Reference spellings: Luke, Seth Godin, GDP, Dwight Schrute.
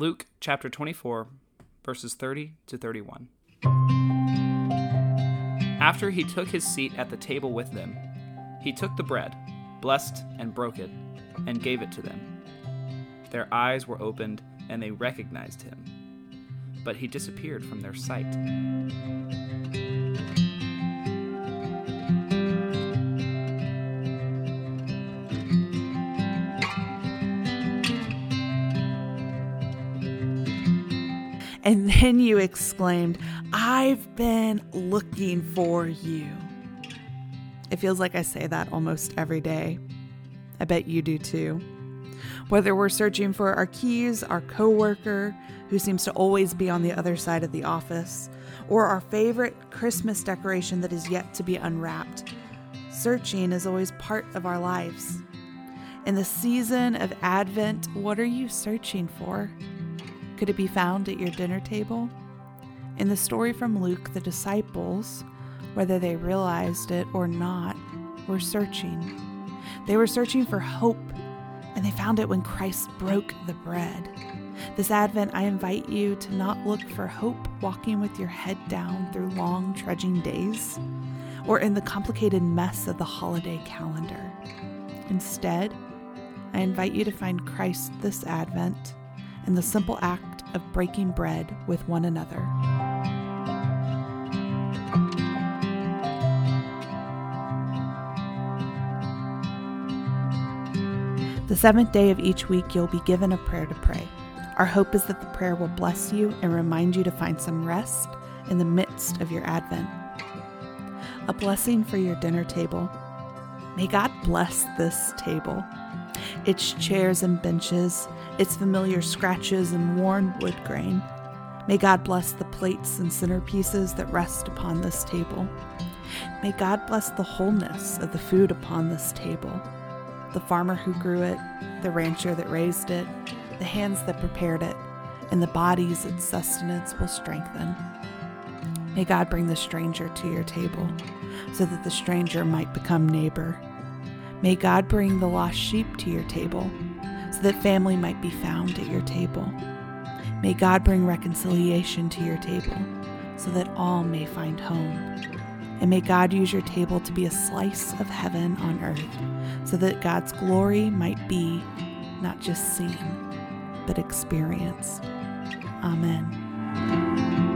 Luke chapter 24, verses 30 to 31. After he took his seat at the table with them, he took the bread, blessed and broke it, and gave it to them. Their eyes were opened, and they recognized him, but he disappeared from their sight. And then you exclaimed, "I've been looking for you." It feels like I say that almost every day. I bet you do too. Whether we're searching for our keys, our coworker who seems to always be on the other side of the office, or our favorite Christmas decoration that is yet to be unwrapped, searching is always part of our lives. In the season of Advent, what are you searching for? Could it be found at your dinner table? In the story from Luke, the disciples, whether they realized it or not, were searching. They were searching for hope, and they found it when Christ broke the bread. This Advent, I invite you to not look for hope walking with your head down through long, trudging days, or in the complicated mess of the holiday calendar. Instead, I invite you to find Christ this Advent in the simple act of breaking bread with one another. The seventh day of each week, you'll be given a prayer to pray. Our hope is that the prayer will bless you and remind you to find some rest in the midst of your Advent. A blessing for your dinner table. May God bless this table. Its chairs and benches, its familiar scratches and worn wood grain. May God bless the plates and centerpieces that rest upon this table. May God bless the wholeness of the food upon this table. The farmer who grew it, the rancher that raised it, the hands that prepared it, and the bodies its sustenance will strengthen. May God bring the stranger to your table, so that the stranger might become neighbor. May God bring the lost sheep to your table, so that family might be found at your table. May God bring reconciliation to your table, so that all may find home. And may God use your table to be a slice of heaven on earth, so that God's glory might be not just seen, but experienced. Amen.